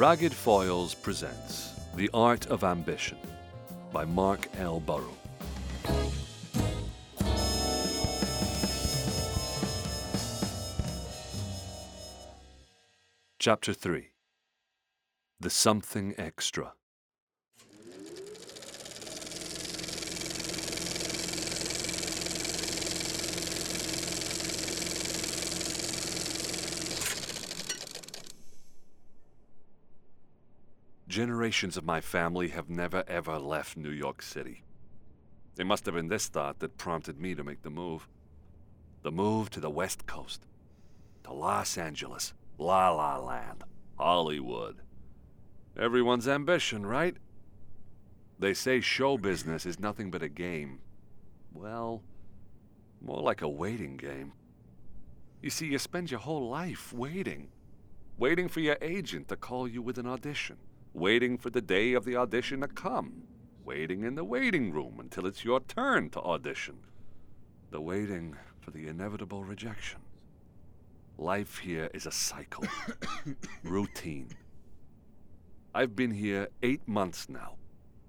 Ragged Foils presents The Art of Ambition by Mark L. Burrow. Chapter 3. The Something Extra. Generations of my family have never ever left New York City. It must have been this thought that prompted me to make the move. The move to the West Coast. To Los Angeles. La La Land. Hollywood. Everyone's ambition, right? They say show business is nothing but a game. Well, more like a waiting game. You see, you spend your whole life waiting. Waiting for your agent to call you with an audition. Waiting for the day of the audition to come. Waiting in the waiting room until it's your turn to audition. The waiting for the inevitable rejection. Life here is a cycle. Routine. I've been here 8 months now,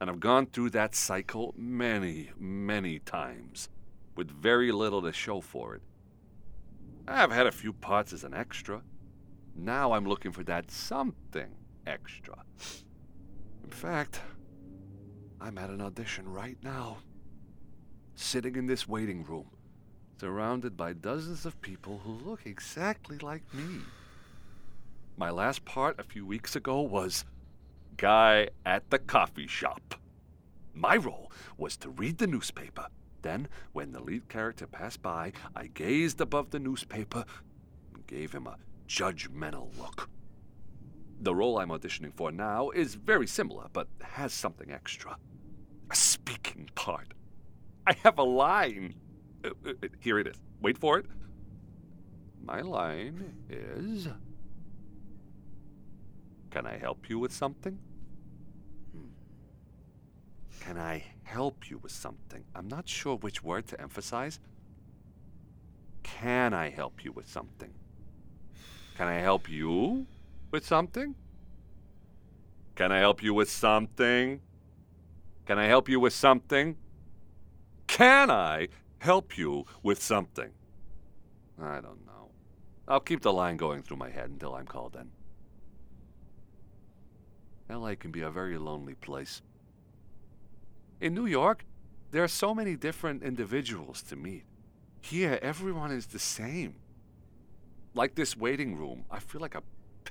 and I've gone through that cycle many, many times, with very little to show for it. I've had a few parts as an extra. Now I'm looking for that something extra. In fact, I'm at an audition right now, sitting in this waiting room, surrounded by dozens of people who look exactly like me. My last part a few weeks ago was guy at the coffee shop. My role was to read the newspaper. Then, when the lead character passed by, I gazed above the newspaper and gave him a judgmental look. The role I'm auditioning for now is very similar, but has something extra. A speaking part. I have a line. Here it is. Wait for it. My line is... Can I help you with something? Can I help you with something? I'm not sure which word to emphasize. Can I help you with something? Can I help you with something? Can I help you with something? Can I help you with something? Can I help you with something? I don't know. I'll keep the line going through my head until I'm called in. LA can be a very lonely place. In New York, there are so many different individuals to meet. Here, everyone is the same. Like this waiting room, I feel like a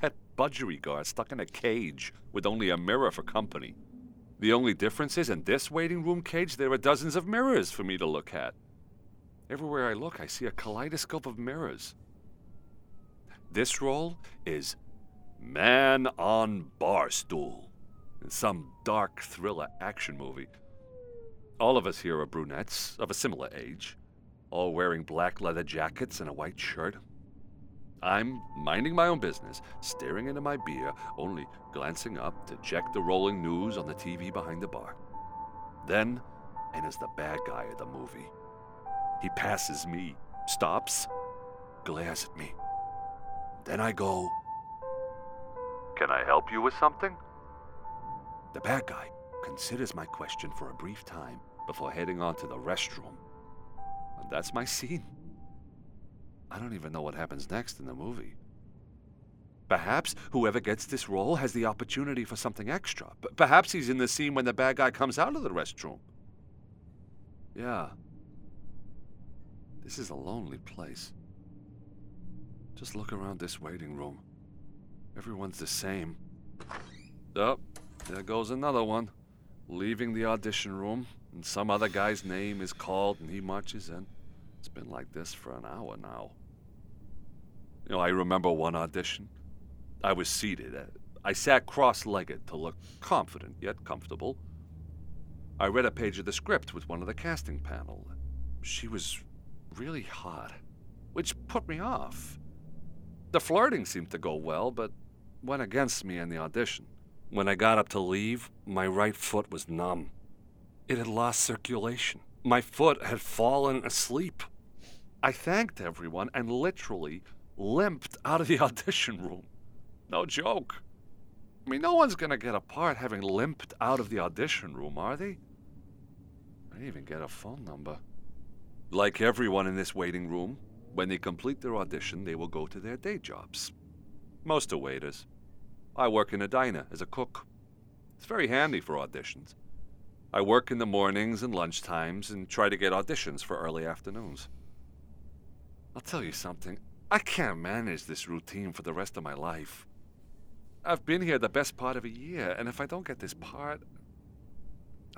pet budgerigar stuck in a cage with only a mirror for company. The only difference is in this waiting room cage, there are dozens of mirrors for me to look at. Everywhere I look, I see a kaleidoscope of mirrors. This role is man on bar stool in some dark thriller action movie. All of us here are brunettes of a similar age, all wearing black leather jackets and a white shirt. I'm minding my own business, staring into my beer, only glancing up to check the rolling news on the TV behind the bar. Then enters the bad guy of the movie. He passes me, stops, glares at me. Then I go, "Can I help you with something?" The bad guy considers my question for a brief time before heading on to the restroom. And that's my scene. I don't even know what happens next in the movie. Perhaps whoever gets this role has the opportunity for something extra. Perhaps he's in the scene when the bad guy comes out of the restroom. Yeah. This is a lonely place. Just look around this waiting room. Everyone's the same. Oh, there goes another one. Leaving the audition room, and some other guy's name is called, and he marches in. It's been like this for an hour now. You know, I remember one audition. I was seated. I sat cross-legged to look confident yet comfortable. I read a page of the script with one of the casting panel. She was really hot, which put me off. The flirting seemed to go well, but went against me in the audition. When I got up to leave, my right foot was numb. It had lost circulation. My foot had fallen asleep. I thanked everyone and literally limped out of the audition room. No joke. I mean, no one's going to get a part having limped out of the audition room, are they? I didn't even get a phone number. Like everyone in this waiting room, when they complete their audition, they will go to their day jobs. Most are waiters. I work in a diner as a cook. It's very handy for auditions. I work in the mornings and lunchtimes and try to get auditions for early afternoons. I'll tell you something, I can't manage this routine for the rest of my life. I've been here the best part of a year, and if I don't get this part,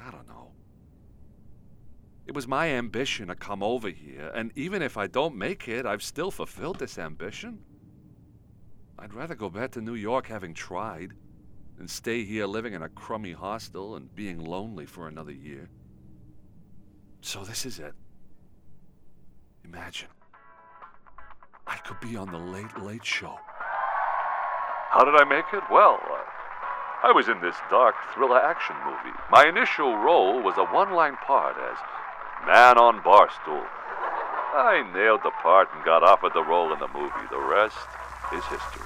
I don't know. It was my ambition to come over here, and even if I don't make it, I've still fulfilled this ambition. I'd rather go back to New York having tried and stay here living in a crummy hostel and being lonely for another year. So this is it. Imagine. I could be on the Late Late Show. How did I make it? Well, I was in this dark thriller action movie. My initial role was a one-line part as Man on Barstool. I nailed the part and got offered the role in the movie. The rest is history.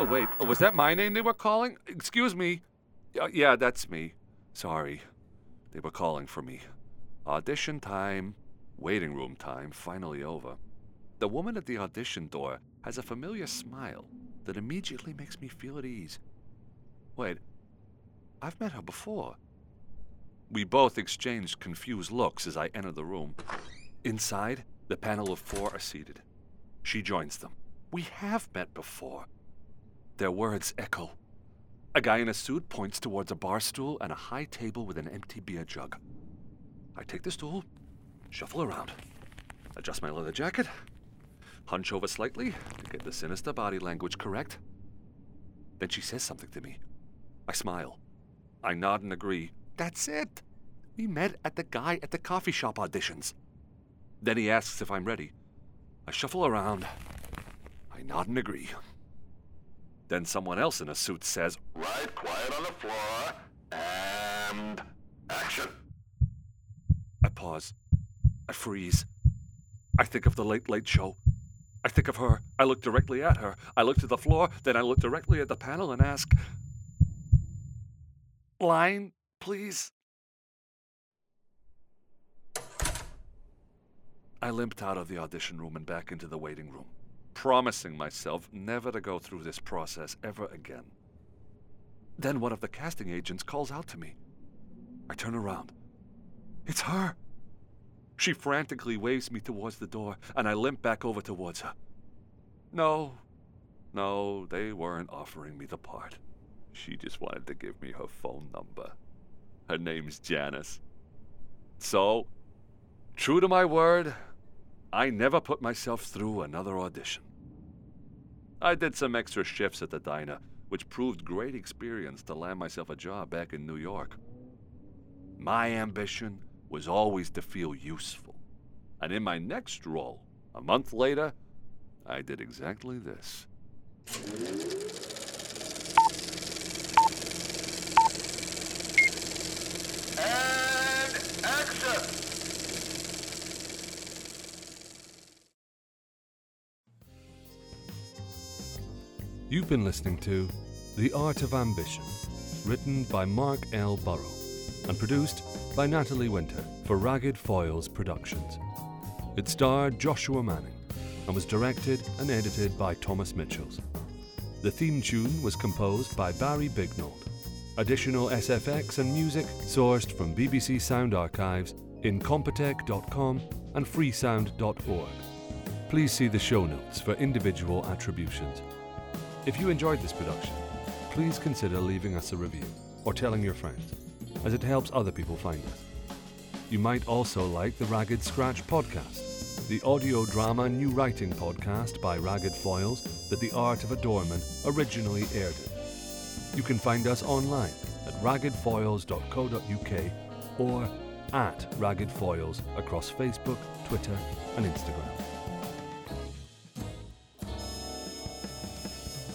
Oh, wait. Was that my name they were calling? Excuse me. Yeah, that's me. Sorry. They were calling for me. Audition time, waiting room time, finally over. The woman at the audition door has a familiar smile that immediately makes me feel at ease. Wait, I've met her before. We both exchanged confused looks as I enter the room. Inside, the panel of four are seated. She joins them. We have met before. Their words echo. A guy in a suit points towards a bar stool and a high table with an empty beer jug. I take the stool, shuffle around, adjust my leather jacket, hunch over slightly to get the sinister body language correct. Then she says something to me. I smile. I nod and agree. That's it. We met at the guy at the coffee shop auditions. Then he asks if I'm ready. I shuffle around. I nod and agree. Then someone else in a suit says, "Right, quiet on the floor, and action." I pause. I freeze. I think of the Late Late Show. I think of her. I look directly at her. I look to the floor, then I look directly at the panel and ask, "Line, please." I limped out of the audition room and back into the waiting room, promising myself never to go through this process ever again. Then one of the casting agents calls out to me. I turn around. It's her! She frantically waves me towards the door, and I limp back over towards her. No, they weren't offering me the part. She just wanted to give me her phone number. Her name's Janice. So, true to my word, I never put myself through another audition. I did some extra shifts at the diner, which proved great experience to land myself a job back in New York. My ambition was always to feel useful. And in my next role, a month later, I did exactly this. And action! You've been listening to The Art of Ambition, written by Mark L. Burrow, and produced by Natalie Winter for Ragged Foils Productions. It starred Joshua Manning and was directed and edited by Thomas Mitchells. The theme tune was composed by Barrie Bignold. Additional SFX and music sourced from BBC Sound Archives, Incompetech.com and Freesound.org. Please see the show notes for individual attributions. If you enjoyed this production, please consider leaving us a review or telling your friends, as it helps other people find us. You might also like the Ragged Scratch Podcast, the audio drama new writing podcast by Ragged Foils that The Art of a Doorman originally aired it. You can find us online at raggedfoils.co.uk or at Ragged Foils across Facebook, Twitter and Instagram.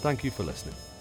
Thank you for listening.